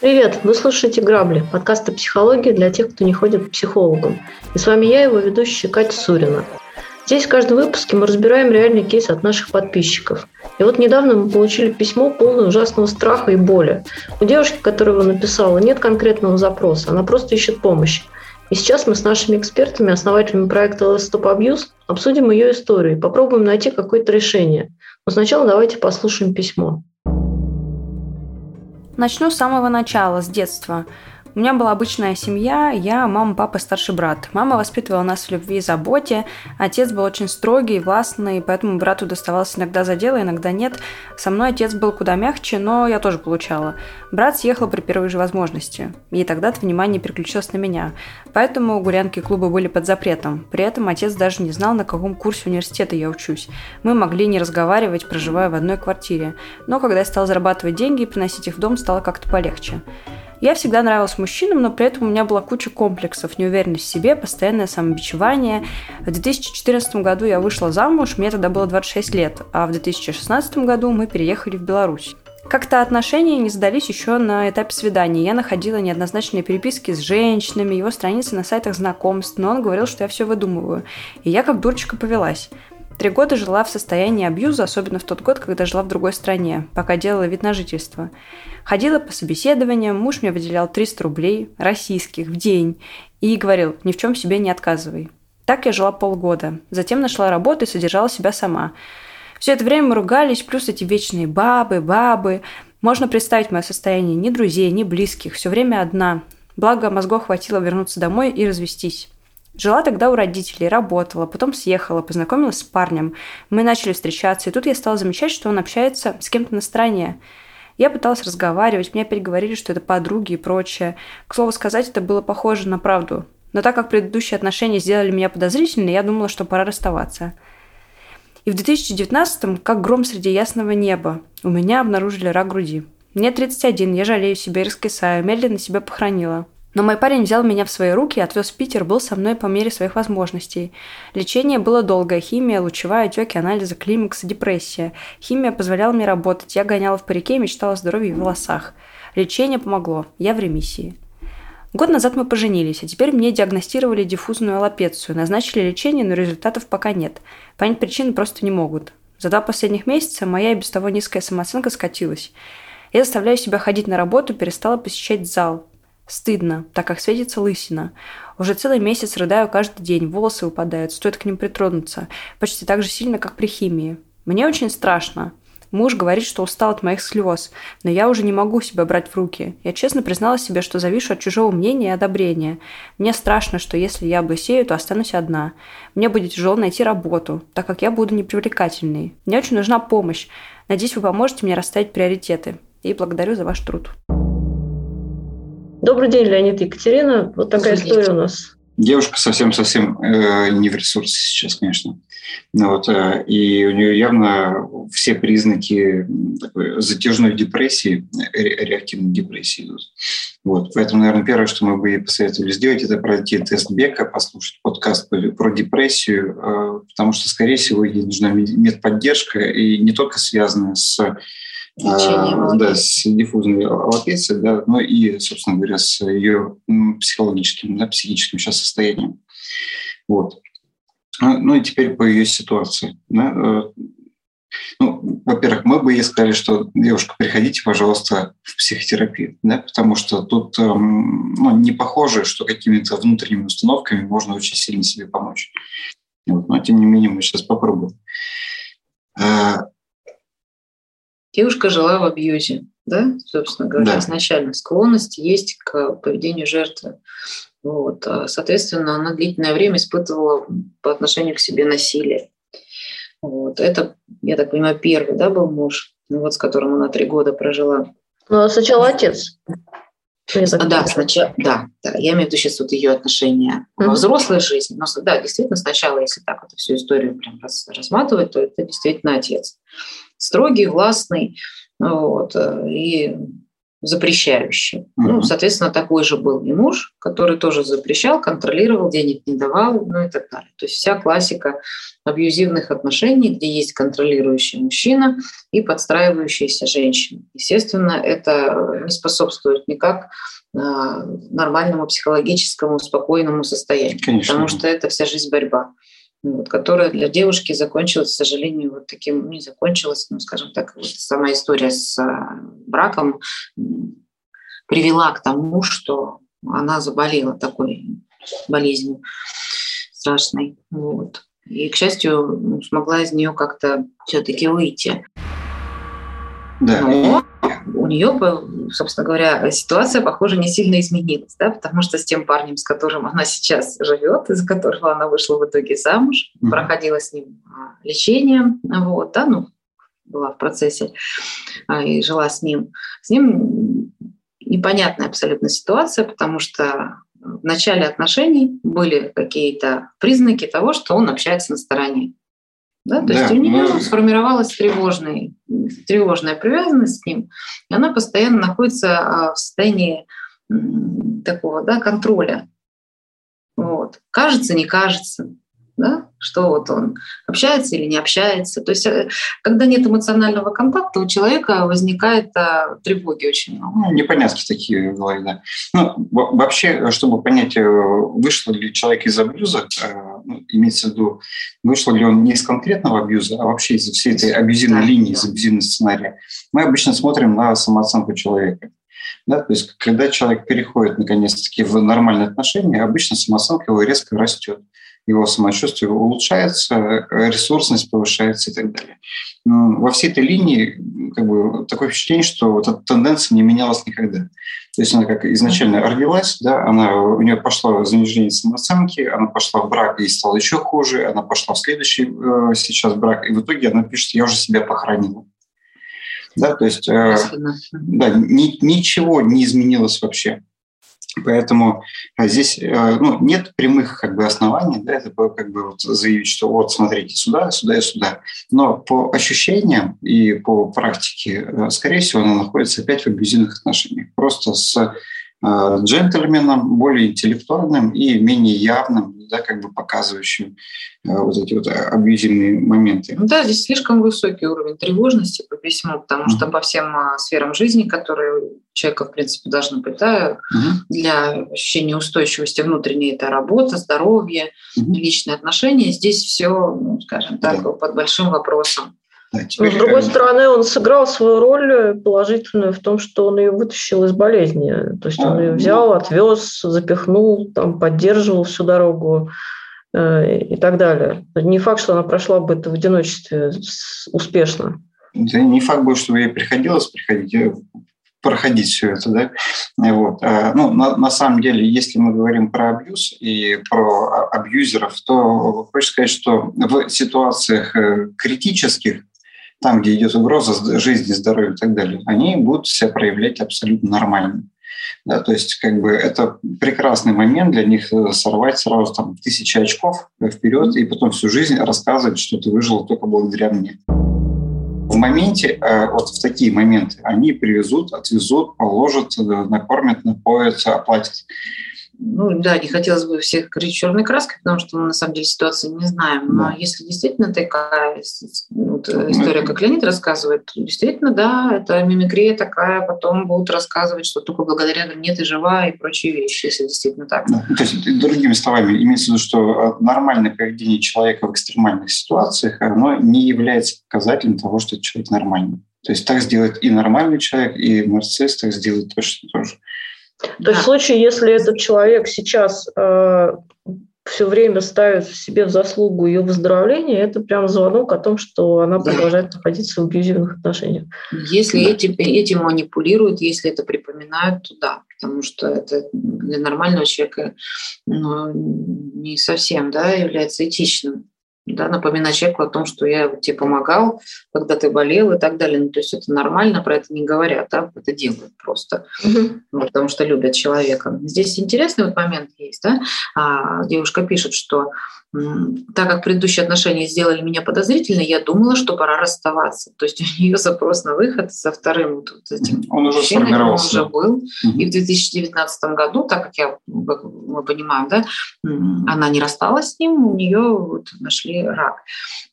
Привет! Вы слушаете «Грабли» – подкаст о психологии для тех, кто не ходит к психологам. И с вами я, его ведущая Катя Сурина. Здесь в каждом выпуске мы разбираем реальный кейс от наших подписчиков. И вот недавно мы получили письмо, полное ужасного страха и боли. У девушки, которая его написала, нет конкретного запроса, она просто ищет помощи. И сейчас мы с нашими экспертами, основателями проекта Let's Stop Abuse, обсудим ее историю и попробуем найти какое-то решение. Но сначала давайте послушаем письмо. Начну с самого начала, с детства. У меня была обычная семья, я, мама, папа, старший брат. Мама воспитывала нас в любви и заботе, отец был очень строгий и властный, поэтому брату доставалось иногда за дело, иногда нет. Со мной отец был куда мягче, но я тоже получала. Брат съехал при первой же возможности, и тогда-то внимание переключилось на меня. Поэтому гулянки и клубы были под запретом. При этом отец даже не знал, на каком курсе университета я учусь. Мы могли не разговаривать, проживая в одной квартире. Но когда я стала зарабатывать деньги и приносить их в дом, стало как-то полегче. Я всегда нравилась мужчинам, но при этом у меня была куча комплексов, неуверенность в себе, постоянное самобичевание. В 2014 году я вышла замуж, мне тогда было 26 лет, а в 2016 году мы переехали в Беларусь. Как-то отношения не сдались еще на этапе свиданий. Я находила неоднозначные переписки с женщинами, его страницы на сайтах знакомств, но он говорил, что я все выдумываю. И я как дурочка повелась. 3 года жила в состоянии абьюза, особенно в тот год, когда жила в другой стране, пока делала вид на жительство. Ходила по собеседованиям, муж мне выделял 300 рублей, российских, в день, и говорил: «Ни в чем себе не отказывай». Так я жила полгода. Затем нашла работу и содержала себя сама. Все это время мы ругались, плюс эти вечные бабы. Можно представить мое состояние: ни друзей, ни близких, все время одна. Благо, мозгов хватило вернуться домой и развестись. Жила тогда у родителей, работала, потом съехала, познакомилась с парнем. Мы начали встречаться, и тут я стала замечать, что он общается с кем-то на стороне. Я пыталась разговаривать, меня переговорили, что это подруги и прочее. К слову сказать, это было похоже на правду. Но так как предыдущие отношения сделали меня подозрительной, я думала, что пора расставаться. И в 2019-м, как гром среди ясного неба, у меня обнаружили рак груди. Мне 31, я жалею себя и раскисаю, медленно себя похоронила. Но мой парень взял меня в свои руки, отвез в Питер, был со мной по мере своих возможностей. Лечение было долгое: химия, лучевая, отеки, анализы, климакс, депрессия. Химия позволяла мне работать, я гоняла в парике и мечтала о здоровье в волосах. Лечение помогло, я в ремиссии. Год назад мы поженились, а теперь мне диагностировали диффузную алопецию, назначили лечение, но результатов пока нет. Понять причины просто не могут. За 2 последних месяца моя и без того низкая самооценка скатилась. Я заставляю себя ходить на работу, перестала посещать зал. Стыдно, так как светится лысина. Уже целый месяц рыдаю каждый день, волосы выпадают, стоит к ним притронуться. Почти так же сильно, как при химии. Мне очень страшно. Муж говорит, что устал от моих слез, но я уже не могу себя брать в руки. Я честно призналась себе, что завишу от чужого мнения и одобрения. Мне страшно, что если я облысею, то останусь одна. Мне будет тяжело найти работу, так как я буду непривлекательной. Мне очень нужна помощь. Надеюсь, вы поможете мне расставить приоритеты. И благодарю за ваш труд. Добрый день, Леонид и Екатерина. Вот такая история у нас. Девушка совсем-совсем не в ресурсе сейчас, конечно. И у нее явно все признаки такой затяжной депрессии, реактивной депрессии идут. Поэтому, наверное, первое, что мы бы ей посоветовали сделать, это пройти тест Бека, послушать подкаст про депрессию, потому что, скорее всего, ей нужна медподдержка, и не только связанная с диффузной алопецией, но и, собственно говоря, с ее психологическим, психическим сейчас состоянием. И теперь по ее ситуации. Во-первых, мы бы ей сказали, что, девушка, приходите, пожалуйста, в психотерапию, потому что тут не похоже, что какими-то внутренними установками можно очень сильно себе помочь. Но тем не менее мы сейчас попробуем. Девушка жила в абьюзе, собственно говоря, изначально склонность есть к поведению жертвы. Соответственно, она длительное время испытывала по отношению к себе насилие. Это, я так понимаю, первый, был муж, с которым она 3 года прожила. Но сначала отец. Я имею в виду сейчас ее отношения во взрослой жизни. Но действительно, сначала, если так эту всю историю прям разматывать, то это действительно отец. Строгий, властный, и запрещающий. Ну, соответственно, такой же был и муж, который тоже запрещал, контролировал, денег не давал, ну и так далее. То есть вся классика абьюзивных отношений, где есть контролирующий мужчина и подстраивающаяся женщина. Естественно, это не способствует никак нормальному психологическому спокойному состоянию, конечно, потому что это вся жизнь борьба, вот, которая для девушки закончилась, к сожалению, вот таким, не закончилась, ну, скажем так, вот сама история с браком привела к тому, что она заболела такой болезнью страшной. Вот. И, к счастью, смогла из нее как-то все-таки выйти. Да. Но у нее, собственно говоря, ситуация, похоже, не сильно изменилась, да, потому что с тем парнем, с которым она сейчас живет, из-за которого она вышла в итоге замуж, проходила с ним лечение, вот, да, ну, была в процессе и жила с ним непонятная абсолютно ситуация, потому что в начале отношений были какие-то признаки того, что он общается на стороне. Да, то есть у нее сформировалась тревожная привязанность к ним, и она постоянно находится в состоянии такого, да, контроля. Вот. Кажется, не кажется, да, что вот он общается или не общается. То есть когда нет эмоционального контакта, у человека возникает тревоги очень много. Ну, непонятки такие в голове, да. Ну, вообще, чтобы понять, вышел ли человек из абьюза, имеется в виду, вышел ли он не из конкретного абьюза, а вообще из всей этой абьюзивной линии, из абьюзивного сценария, мы обычно смотрим на самооценку человека. Да, то есть когда человек переходит наконец-таки в нормальные отношения, обычно самооценка его резко растет, его самочувствие улучшается, ресурсность повышается и так далее. Но во всей этой линии как бы такое впечатление, что вот эта тенденция не менялась никогда. То есть она как изначально родилась, да, у нее пошло занижение самооценки, она пошла в брак и стало еще хуже, она пошла в следующий сейчас брак, и в итоге она пишет: «Я уже себя похоронила». Да, то есть ничего не изменилось вообще. Поэтому здесь нет прямых как бы оснований, да, это как бы вот заявить, что вот смотрите сюда, сюда и сюда. Но по ощущениям и по практике, скорее всего, она находится опять в абьюзивных отношениях. Просто с джентльменом, более интеллектуальным и менее явным, да, как бы показывающим вот эти вот абьюзивные моменты. Да, здесь слишком высокий уровень тревожности по письму, потому что по всем сферам жизни, которые у человека, в принципе, должны быть, да, для ощущения устойчивости внутренней, это работа, здоровье, личные отношения, здесь все, ну, скажем так, под большим вопросом. Да, теперь, с другой стороны, он сыграл свою роль положительную в том, что он ее вытащил из болезни. То есть он ее взял, отвез, запихнул, там, поддерживал всю дорогу и так далее. Не факт, что она прошла бы это в одиночестве успешно. Да, не факт будет, что ей проходить все это, да. Вот. На самом деле, если мы говорим про абьюз и про абьюзеров, то хочется сказать, что в ситуациях критических, там, где идет угроза жизни, здоровью и так далее, они будут себя проявлять абсолютно нормально. Да, то есть как бы это прекрасный момент для них сорвать сразу там 1000 очков вперед и потом всю жизнь рассказывать, что ты выжил только благодаря мне. В моменте, вот в такие моменты, они привезут, отвезут, положат, накормят, напоят, оплатят. Ну да, не хотелось бы всех крыть черной краской, потому что мы на самом деле ситуации не знаем. Да. Но если действительно такая история, как Леонид рассказывает, то действительно, да, это мимикрия такая, потом будут рассказывать, что только благодаря мне ты жива и прочие вещи, если действительно так. Да. То есть, другими словами, имеется в виду, что нормальное поведение человека в экстремальных ситуациях, оно не является показателем того, что человек нормальный. То есть так сделает и нормальный человек, и нарцисс так сделает точно тоже. То есть в случае, если этот человек сейчас все время ставит себе в заслугу ее выздоровления, это прям звонок о том, что она продолжает находиться в абьюзивных отношениях. Если этим манипулируют, если это припоминают, то да, потому что это для нормального человека не совсем, да, является этичным. Да, напоминать человеку о том, что я тебе помогал, когда ты болел и так далее. Ну, то есть это нормально, про это не говорят, а это делают просто, потому что любят человека. Здесь интересный вот момент есть. Да? Девушка пишет, что так как предыдущие отношения сделали меня подозрительной, я думала, что пора расставаться. То есть у нее запрос на выход со вторым вот этим мужчиной, он уже был. Угу. И в 2019 году, так как мы понимаем, да, она не рассталась с ним, у нее вот нашли рак.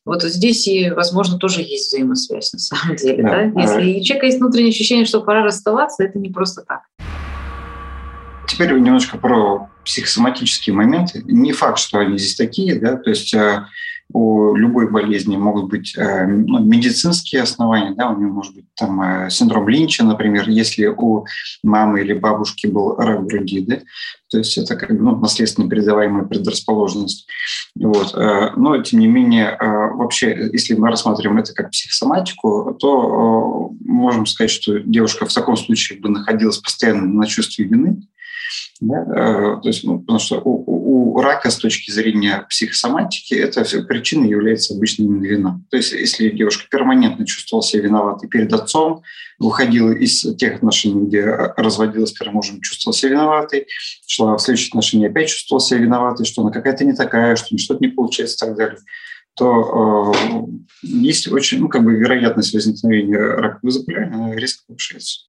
Вот здесь, и, возможно, тоже есть взаимосвязь на самом деле. Да. Да? Если у человека есть внутреннее ощущение, что пора расставаться, это не просто так. Теперь немножко про психосоматические моменты. Не факт, что они здесь такие, да, то есть у любой болезни могут быть медицинские основания, да, у него может быть там синдром Линча, например, если у мамы или бабушки был рак груди, да, то есть это как бы наследственно передаваемая предрасположенность. Вот. Но, тем не менее, вообще, если мы рассматриваем это как психосоматику, то можем сказать, что девушка в таком случае бы находилась постоянно на чувстве вины. Да? То есть, потому что у рака с точки зрения психосоматики эта причина является обычно именно вина. То есть если девушка перманентно чувствовала себя виноватой перед отцом, выходила из тех отношений, где разводилась перед мужем, чувствовала себя виноватой, шла в следующие отношения, опять чувствовала себя виноватой, что она какая-то не такая, что что-то не получается и так далее, то есть очень, как бы вероятность возникновения ракового заболевания резко повышается.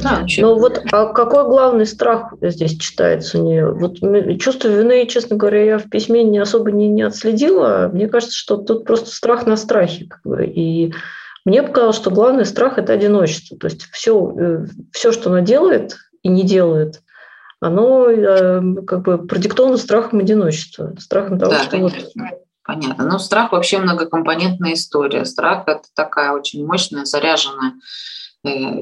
Да, но вот а какой главный страх здесь читается? Вот чувство вины, честно говоря, я в письме не особо отследила. Мне кажется, что тут просто страх на страхе. И мне показалось, что главный страх – это одиночество. То есть все, что она делает и не делает, оно как бы продиктовано страхом одиночества, страхом того, да, что… Конечно. Понятно. Но страх вообще многокомпонентная история. Страх – это такая очень мощная, заряженная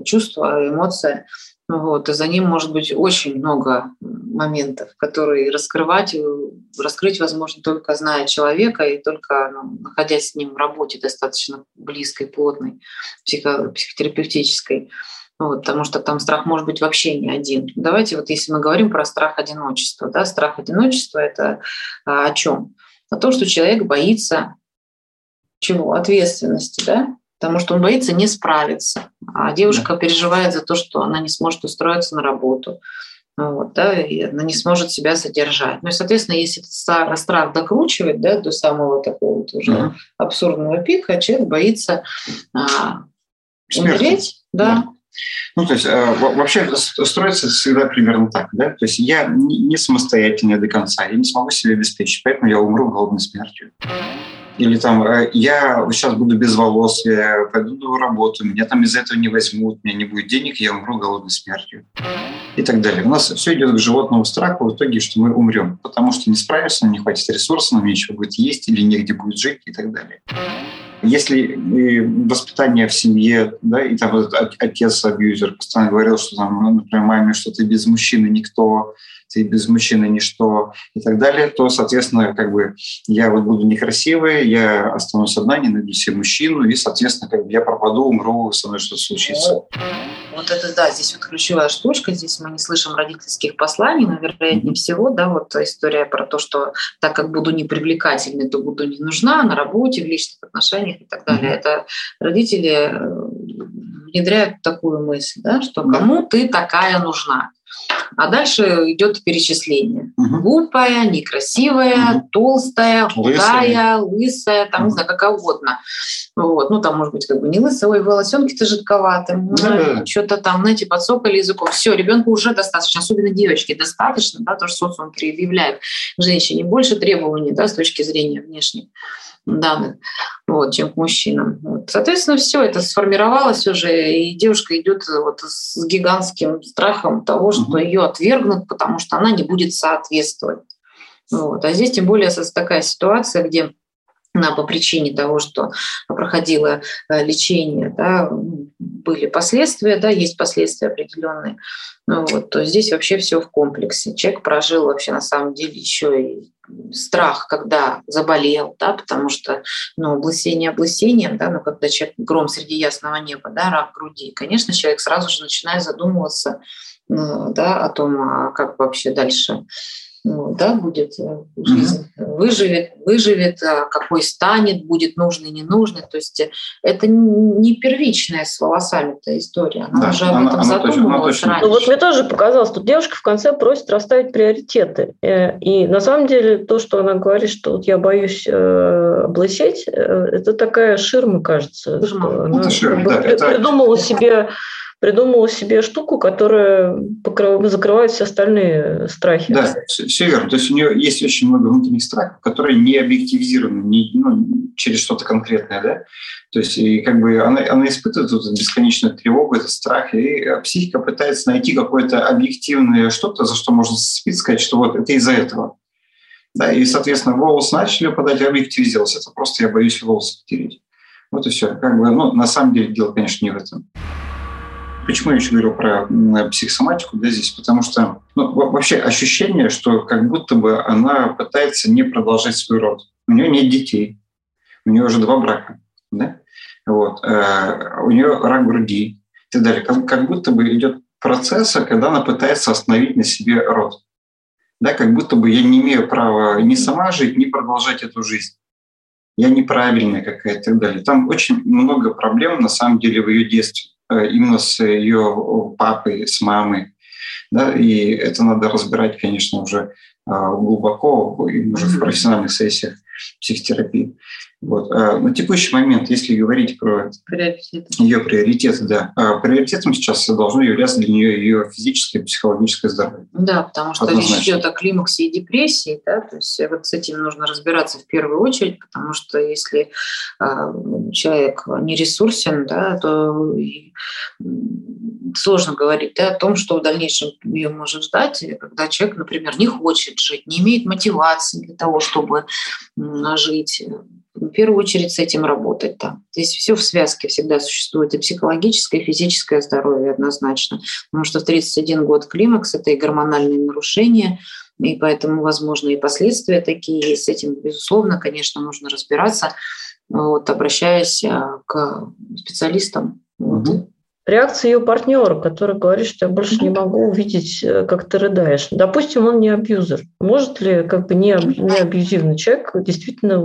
чувство, эмоция. Вот. И за ним может быть очень много моментов, которые раскрыть возможно только зная человека и только находясь с ним в работе достаточно близкой, плотной, психотерапевтической. Вот, потому что там страх может быть вообще не один. Давайте вот если мы говорим про страх одиночества. Да, страх одиночества – это о чем? О том, что человек боится чего? Ответственности, да? Потому что он боится не справиться. А девушка переживает за то, что она не сможет устроиться на работу, вот, да, и она не сможет себя содержать. Ну и, соответственно, если страх докручивать, да, до самого такого вот уже абсурдного пика, человек боится умереть. Да. Ну, то есть вообще строится всегда примерно так, да? То есть я не самостоятельный до конца, я не смогу себя обеспечить, поэтому я умру голодной смертью. Или там я сейчас буду без волос, я пойду на работу, меня там из-за этого не возьмут, у меня не будет денег, я умру голодной смертью и так далее. У нас все идет к животному страху в итоге, что мы умрем, потому что не справишься, не хватит ресурсов, нам нечего будет есть или негде будет жить и так далее. Если воспитание в семье, да, и там отец-абьюзер постоянно говорил, что там, например, маме, что ты без мужчины никто, ты без мужчины ничто и так далее, то, соответственно, как бы я вот буду некрасивая, я останусь одна, не найду себе мужчину, и, соответственно, как бы я пропаду, умру, со мной что-то случится. Вот это, да, здесь вот ключевая штучка, здесь мы не слышим родительских посланий, но, вероятнее всего, да, вот история про то, что так как буду непривлекательной, то буду не нужна на работе, в личных отношениях и так далее. Это родители внедряют такую мысль, да, что кому ты такая нужна. А дальше идет перечисление. Глупая, некрасивая, толстая, худая, лысая, там, не знаю, как угодно. Вот. Ну, там, может быть, как бы не лысая, ой, волосенки-то жидковаты, что-то там, знаете, подсокали языком. Все, ребенку уже достаточно, особенно девочке достаточно, да, то, что социум предъявляет женщине больше требований, да, с точки зрения внешних данных, вот, чем к мужчинам. Вот. Соответственно, все это сформировалось уже, и девушка идет вот с гигантским страхом того, что ее отвергнут, потому что она не будет соответствовать. Вот. А здесь тем более такая ситуация, где она по причине того, что проходила лечение, да, были последствия, да, есть последствия определенные. Ну, вот, то здесь вообще все в комплексе. Человек прожил вообще на самом деле еще и страх, когда заболел, да, потому что облысение облысением, да, но когда человек гром среди ясного неба, да, рак груди, конечно, человек сразу же начинает задумываться, да, о том, как вообще дальше да, будет, выживет, какой станет, будет нужный, ненужный. То есть это не первичная с волосами-то история. Она уже об этом задумывалась раньше. Ну, вот мне тоже показалось, что девушка в конце просит расставить приоритеты. И на самом деле то, что она говорит, что вот я боюсь облысеть, это такая ширма, кажется. Она придумала себе штуку, которая закрывает все остальные страхи. Да, все верно. То есть у нее есть очень много внутренних страхов, которые не объективизированы через что-то конкретное. Да? То есть и как бы она испытывает эту бесконечную тревогу, этот страх, и психика пытается найти какое-то объективное что-то, за что можно зацепиться, сказать, что вот это из-за этого. Да? И, соответственно, волос начали падать, объективизировался. Это просто я боюсь волосы потерять. Вот и все. Как бы, на самом деле дело, конечно, не в этом. Почему я еще говорю про психосоматику, да, здесь? Потому что вообще ощущение, что как будто бы она пытается не продолжать свой род. У нее нет детей, у нее уже 2 брака, да? Вот. У нее рак груди и так далее. Как будто бы идет процесс, когда она пытается остановить на себе род. Да? Как будто бы я не имею права ни сама жить, ни продолжать эту жизнь. Я неправильная какая-то и так далее. Там очень много проблем на самом деле в ее детстве. Именно с ее папой, с мамой. Да? И это надо разбирать, конечно, уже глубоко, уже в профессиональных сессиях психотерапии. Вот. На текущий момент, если говорить про ее приоритеты, да, приоритетом сейчас должно являться для нее ее физическое и психологическое здоровье. Да, потому что речь идет о климаксе и депрессии, да, то есть вот с этим нужно разбираться в первую очередь, потому что если человек не ресурсен, да, то сложно говорить, да, о том, что в дальнейшем ее может ждать, когда человек, например, не хочет жить, не имеет мотивации для того, чтобы жить. В первую очередь с этим работать. Да. Здесь все в связке всегда существует, и психологическое, и физическое здоровье однозначно. Потому что в 31 год климакс – это и гормональные нарушения, и поэтому, возможно, и последствия такие. И с этим, безусловно, конечно, нужно разбираться, вот, обращаясь к специалистам. Вот. Реакция ее партнера, который говорит, что я больше не могу увидеть, как ты рыдаешь. Допустим, он не абьюзер. Может ли неабьюзивный человек действительно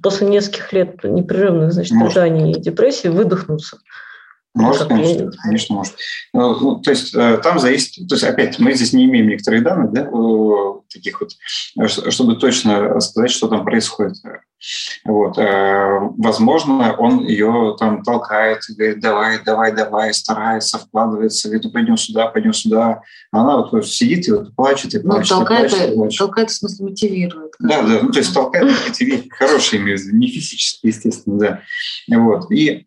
после нескольких лет непрерывных рыданий и депрессии выдохнуться? Может, конечно, может. То есть там зависит, то есть опять мы здесь не имеем некоторых данных, да, таких вот, чтобы точно сказать, что там происходит. Вот. Возможно, он ее там толкает, говорит, давай, старается, вкладывается, говорит, пойдем сюда. Она вот сидит и вот плачет. Толкает, в смысле, мотивирует. Да, то есть толкает, мотивирует, хороший, не физически, естественно, да. Вот. И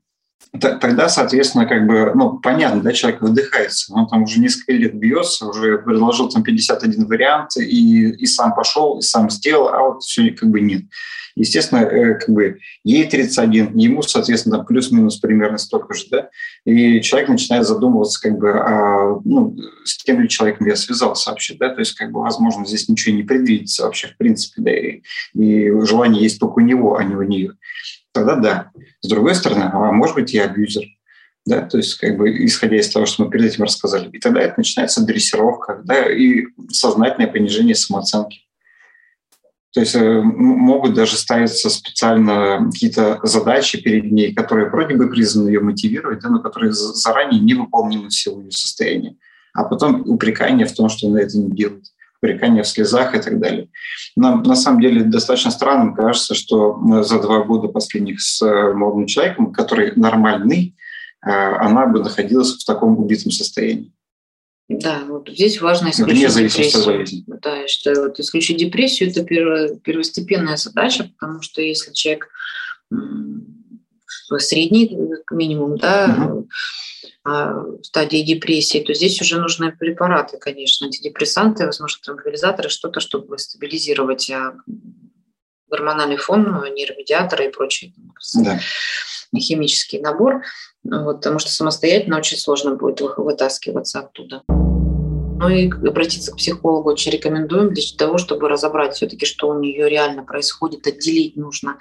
тогда, соответственно, как бы, понятно, да, человек выдыхается, он там уже несколько лет бьется, уже предложил там 51 вариант, и сам пошел, и сам сделал, а вот все как бы нет. Естественно, как бы ей 31, ему, соответственно, плюс-минус примерно столько же, да, и человек начинает задумываться, как бы, с тем ли человеком я связался вообще, да, то есть, как бы, возможно, здесь ничего не предвидится вообще, в принципе, да, и желание есть только у него, а не у нее. Тогда да. С другой стороны, может быть, я абьюзер. Да? То есть, как бы, исходя из того, что мы перед этим рассказали. И тогда это начинается дрессировка, да, и сознательное понижение самооценки. То есть могут даже ставиться специально какие-то задачи перед ней, которые вроде бы призваны ее мотивировать, да, но которые заранее не выполнимы в силу ее состояния. А потом упрекание в том, что она это не делает. Упрекания в слезах и так далее. Нам, на самом деле, достаточно странным кажется, что за 2 года последних с молодым человеком, который нормальный, она бы находилась в таком убитом состоянии. Да, вот здесь важно исключить депрессию. Да, что вот исключить депрессию – это первостепенная задача, потому что если человек средний, как минимум, да, стадии депрессии, то здесь уже нужны препараты, конечно, антидепрессанты, возможно, транквилизаторы, что-то, чтобы стабилизировать гормональный фон, нейромедиаторы и прочий химический набор, вот, потому что самостоятельно очень сложно будет вытаскиваться оттуда. Ну и обратиться к психологу очень рекомендуем для того, чтобы разобрать все-таки, что у нее реально происходит, отделить нужно,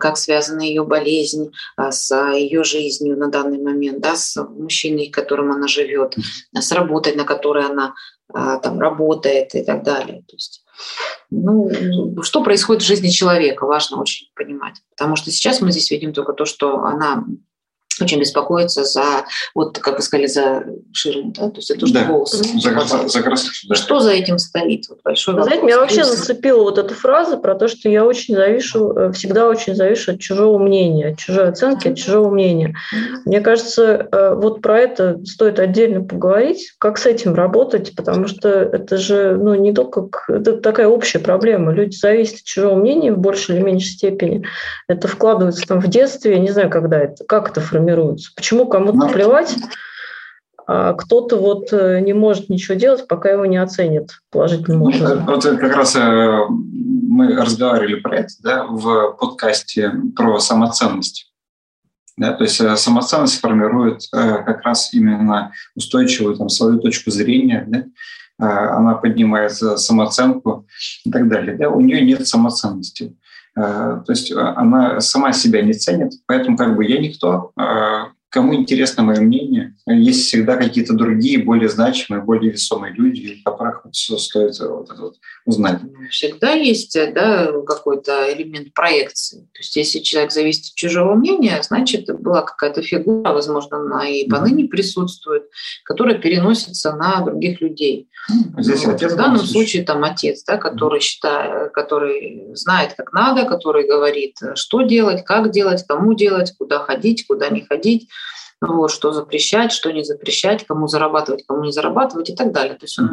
как связана ее болезнь с ее жизнью на данный момент, да, с мужчиной, которым она живет, с работой, на которой она там работает и так далее. То есть, ну, что происходит в жизни человека, важно очень понимать. Потому что сейчас мы здесь видим только то, что она очень беспокоится за, вот как вы сказали, за ширму, да? То есть это то, что волосы. Да. Что за этим стоит? Вот большой вопрос. Знаете, меня вообще зацепила вот эта фраза про то, что я очень завишу, всегда очень завишу от чужого мнения, от чужой оценки, от чужого мнения. Мне кажется, вот про это стоит отдельно поговорить, как с этим работать, потому что это же, ну, не только... Это такая общая проблема. Люди зависят от чужого мнения в большей или меньшей степени. Это вкладывается там в детстве, я не знаю, когда это, как это формируется. Почему кому-то плевать, а кто-то вот не может ничего делать, пока его не оценят положительным образом? Вот как раз мы разговаривали про это, да, в подкасте про самоценность. Да, то есть самоценность формирует как раз именно устойчивую там, свою точку зрения, да, она поднимает самооценку и так далее. Да, у нее нет самоценности. То есть она сама себя не ценит, поэтому как бы я никто, кому интересно мое мнение. Есть всегда какие-то другие, более значимые, более весомые люди, о которых стоит вот это вот узнать. Всегда есть, да, какой-то элемент проекции. То есть если человек зависит от чужого мнения, значит, была какая-то фигура, возможно, она и поныне присутствует, которая переносится на других людей. Здесь вот отец, в данном случае там отец, да, который считает, который знает, как надо, который говорит, что делать, как делать, кому делать, куда ходить, куда не ходить. Вот, что запрещать, что не запрещать, кому зарабатывать, кому не зарабатывать и так далее. То есть он,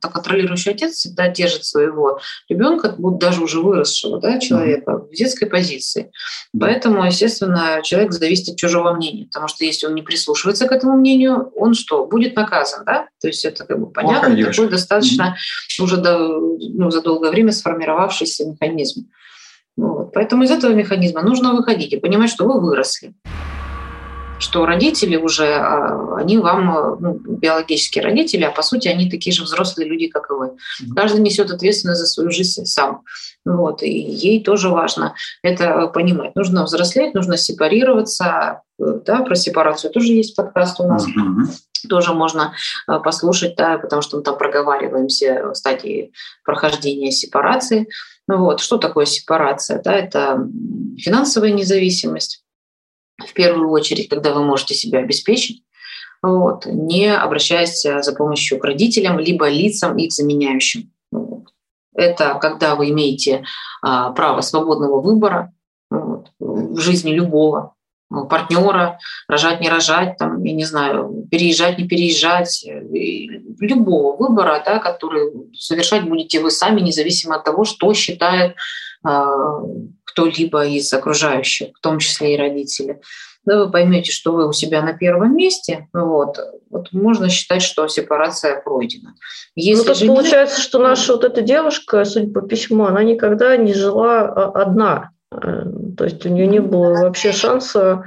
так контролирующий отец всегда держит своего ребенка, будто даже уже выросшего, да, человека, в детской позиции. Поэтому, естественно, человек зависит от чужого мнения, потому что если он не прислушивается к этому мнению, он что, будет наказан, да? То есть это как бы понятно, о, такой достаточно уже за долгое время сформировавшийся механизм. Вот. Поэтому из этого механизма нужно выходить и понимать, что вы выросли. Что родители уже, они вам, ну, биологические родители, а по сути они такие же взрослые люди, как и вы. Каждый несет ответственность за свою жизнь сам. Вот, и ей тоже важно это понимать. Нужно взрослеть, нужно сепарироваться. Да, про сепарацию тоже есть подкаст у нас. Тоже можно послушать, да, потому что мы там проговариваем все стадии прохождения сепарации. Ну, вот, что такое сепарация? Да, это финансовая независимость. В первую очередь, когда вы можете себя обеспечить, вот, не обращаясь за помощью к родителям, либо лицам их заменяющим. Вот. Это когда вы имеете право свободного выбора, вот, в жизни любого партнера, рожать, не рожать, там, я не знаю, переезжать, не переезжать, любого выбора, да, который совершать будете вы сами, независимо от того, что считает кто-либо из окружающих, в том числе и родители, да, вы поймете, что вы у себя на первом месте, вот, вот можно считать, что сепарация пройдена. Если ну, то же получается, нет, что наша вот эта девушка, судя по письму, она никогда не жила одна, то есть у нее не было вообще шанса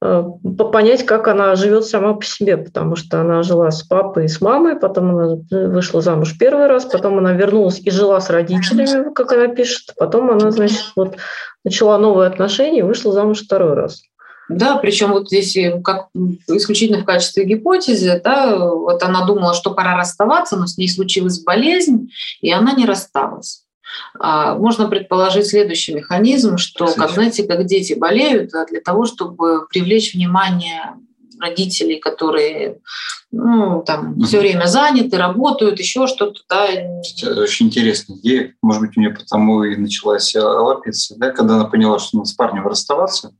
понять, как она живет сама по себе, потому что она жила с папой и с мамой, потом она вышла замуж первый раз, потом она вернулась и жила с родителями, как она пишет, потом она, значит, вот начала новые отношения и вышла замуж второй раз. Да, причем вот здесь как исключительно в качестве гипотезы, да, вот она думала, что пора расставаться, но с ней случилась болезнь, и она не рассталась. Можно предположить следующий механизм, что, как, знаете, как дети болеют, для того, чтобы привлечь внимание родителей, которые, ну, там, все время заняты, работают, еще что-то. Да. Это очень интересная идея. Может быть, у нее потому и началась алопеция, да, когда она поняла, что надо с парнем расставаться.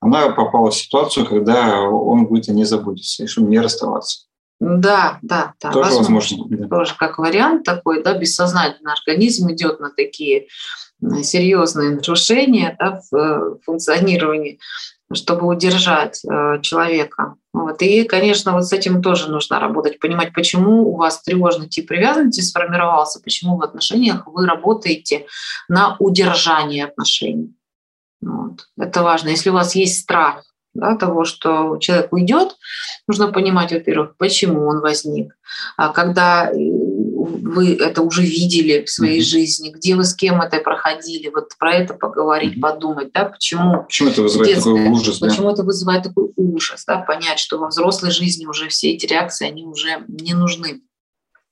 Она попала в ситуацию, когда он будет о ней заботиться, и чтобы не расставаться. Да. Тоже возможно. Тоже как вариант такой, да, бессознательно организм идет на такие серьезные нарушения, да, в функционировании, чтобы удержать человека. Вот. И, конечно, вот с этим тоже нужно работать, понимать, почему у вас тревожный тип привязанности сформировался, почему в отношениях вы работаете на удержание отношений. Вот. Это важно. Если у вас есть страх, да, того, что человек уйдет, нужно понимать, во-первых, почему он возник. А когда вы это уже видели в своей жизни, где вы с кем это проходили, вот про это поговорить, подумать, да, почему это вызывает такой ужас, почему это вызывает такой ужас, да, понять, что во взрослой жизни уже все эти реакции, они уже не нужны.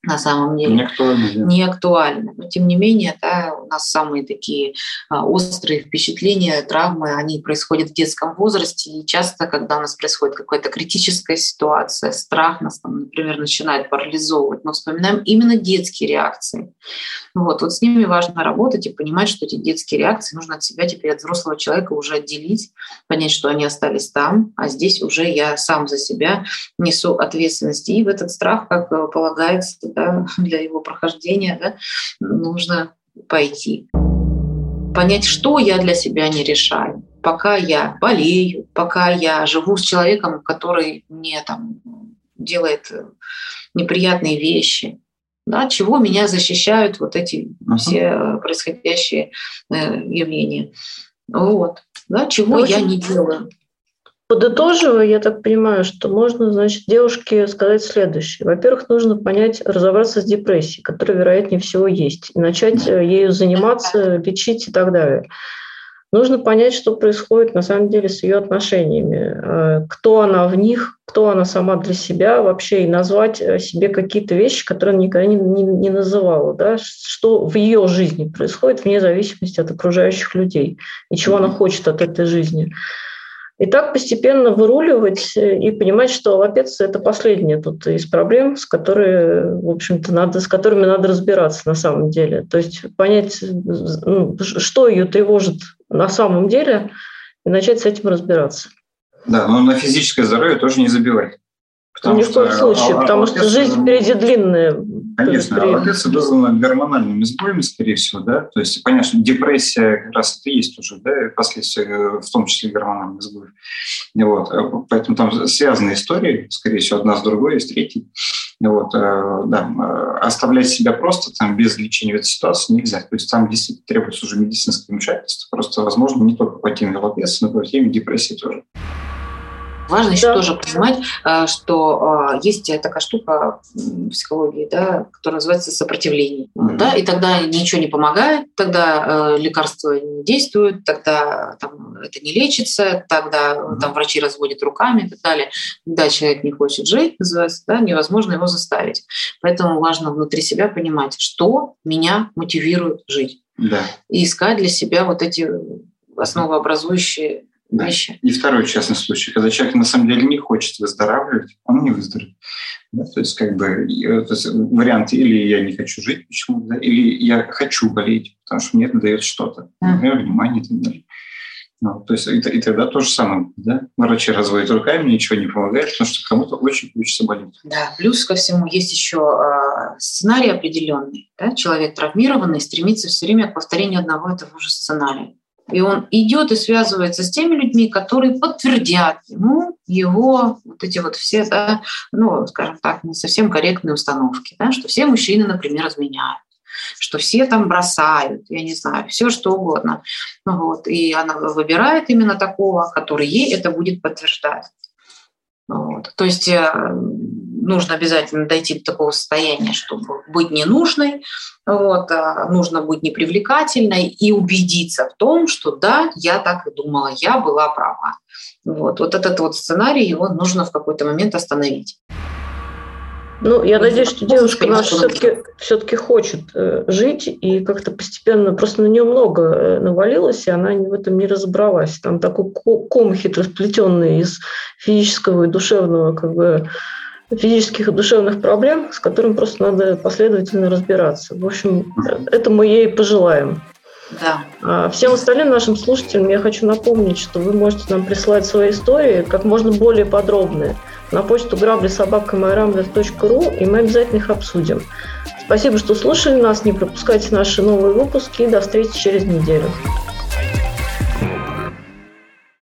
На самом деле не актуально. Но тем не менее, да, у нас самые такие острые впечатления, травмы, они происходят в детском возрасте. И часто, когда у нас происходит какая-то критическая ситуация, страх нас, там, например, начинает парализовывать, мы вспоминаем именно детские реакции. Вот с ними важно работать и понимать, что эти детские реакции нужно от себя теперь, от взрослого человека уже отделить, понять, что они остались там, а здесь уже я сам за себя несу ответственность. И в этот страх, как полагается, да, для его прохождения, да, нужно пойти. Понять, что я для себя не решаю. Пока я болею, пока я живу с человеком, который мне там делает неприятные вещи, да, чего меня защищают вот эти все происходящие явления. Вот, да, чего я не делаю. Подытоживая, я так понимаю, что можно, значит, девушке сказать следующее. Во-первых, нужно понять, разобраться с депрессией, которая, вероятнее всего, есть, и начать ею заниматься, лечить и так далее. Нужно понять, что происходит на самом деле с ее отношениями, кто она в них, кто она сама для себя вообще, и назвать себе какие-то вещи, которые она никогда не называла, да? Что в ее жизни происходит вне зависимости от окружающих людей и чего она хочет от этой жизни. И так постепенно выруливать и понимать, что алопеция – это последняя тут из проблем, с которыми надо разбираться на самом деле. То есть понять, что ее тревожит на самом деле, и начать с этим разбираться. Да, но на физическое здоровье тоже не забивать. Ни в коем случае, потому что жизнь впереди длинная. Конечно, алопеция вызвана гормональными сбоями, скорее всего, да, то есть понятно, что депрессия как раз это есть уже, да, последствия, в том числе гормональных сбоев, вот, поэтому там связаны истории, скорее всего, одна с другой, и с третьей, вот, да, оставлять себя просто там без лечения в этой ситуации нельзя, то есть там действительно требуется уже медицинское вмешательство, просто, возможно, не только по теме алопеции, но и по теме депрессии тоже. Важно еще тоже понимать, что есть такая штука в психологии, да, которая называется сопротивление. Да, и тогда ничего не помогает, тогда лекарства не действуют, тогда там, это не лечится, тогда там, врачи разводят руками и так далее. Когда человек не хочет жить, называется, да, невозможно его заставить. Поэтому важно внутри себя понимать, что меня мотивирует жить. Да. И искать для себя вот эти основообразующие да. И второй частный случай, когда человек на самом деле не хочет выздоравливать, он не выздоровеет. Да, то есть, вариант или я не хочу жить, почему, да, или я хочу болеть, потому что мне это дает что-то, например, внимание и так далее. Ну, то есть, и тогда то же самое, да? Врачи разводят руками, ничего не помогает, потому что кому-то очень хочется болеть. Да, плюс ко всему есть еще сценарий определенный. Да? Человек травмированный стремится все время к повторению одного и того же сценария. И он идет и связывается с теми людьми, которые подтвердят ему его вот эти вот все, да, ну, скажем так, не совсем корректные установки, да, что все мужчины, например, изменяют, что все там бросают, я не знаю, все что угодно. Вот. И она выбирает именно такого, который ей это будет подтверждать. Вот. То есть нужно обязательно дойти до такого состояния, чтобы быть ненужной, вот, нужно быть непривлекательной и убедиться в том, что да, я так и думала, я была права. Вот этот вот сценарий, его нужно в какой-то момент остановить. Ну, я надеюсь, что девушка наша все-таки хочет жить, и как-то постепенно просто на нее много навалилось, и она в этом не разобралась. Там такой ком хитросплетенный из физического и душевного, физических и душевных проблем, с которыми просто надо последовательно разбираться. В общем, это мы ей пожелаем. Да. Всем остальным нашим слушателям я хочу напомнить, что вы можете нам присылать свои истории как можно более подробные на почту grabli@myrambler.ru, и мы обязательно их обсудим. Спасибо, что слушали нас. Не пропускайте наши новые выпуски. До встречи через неделю.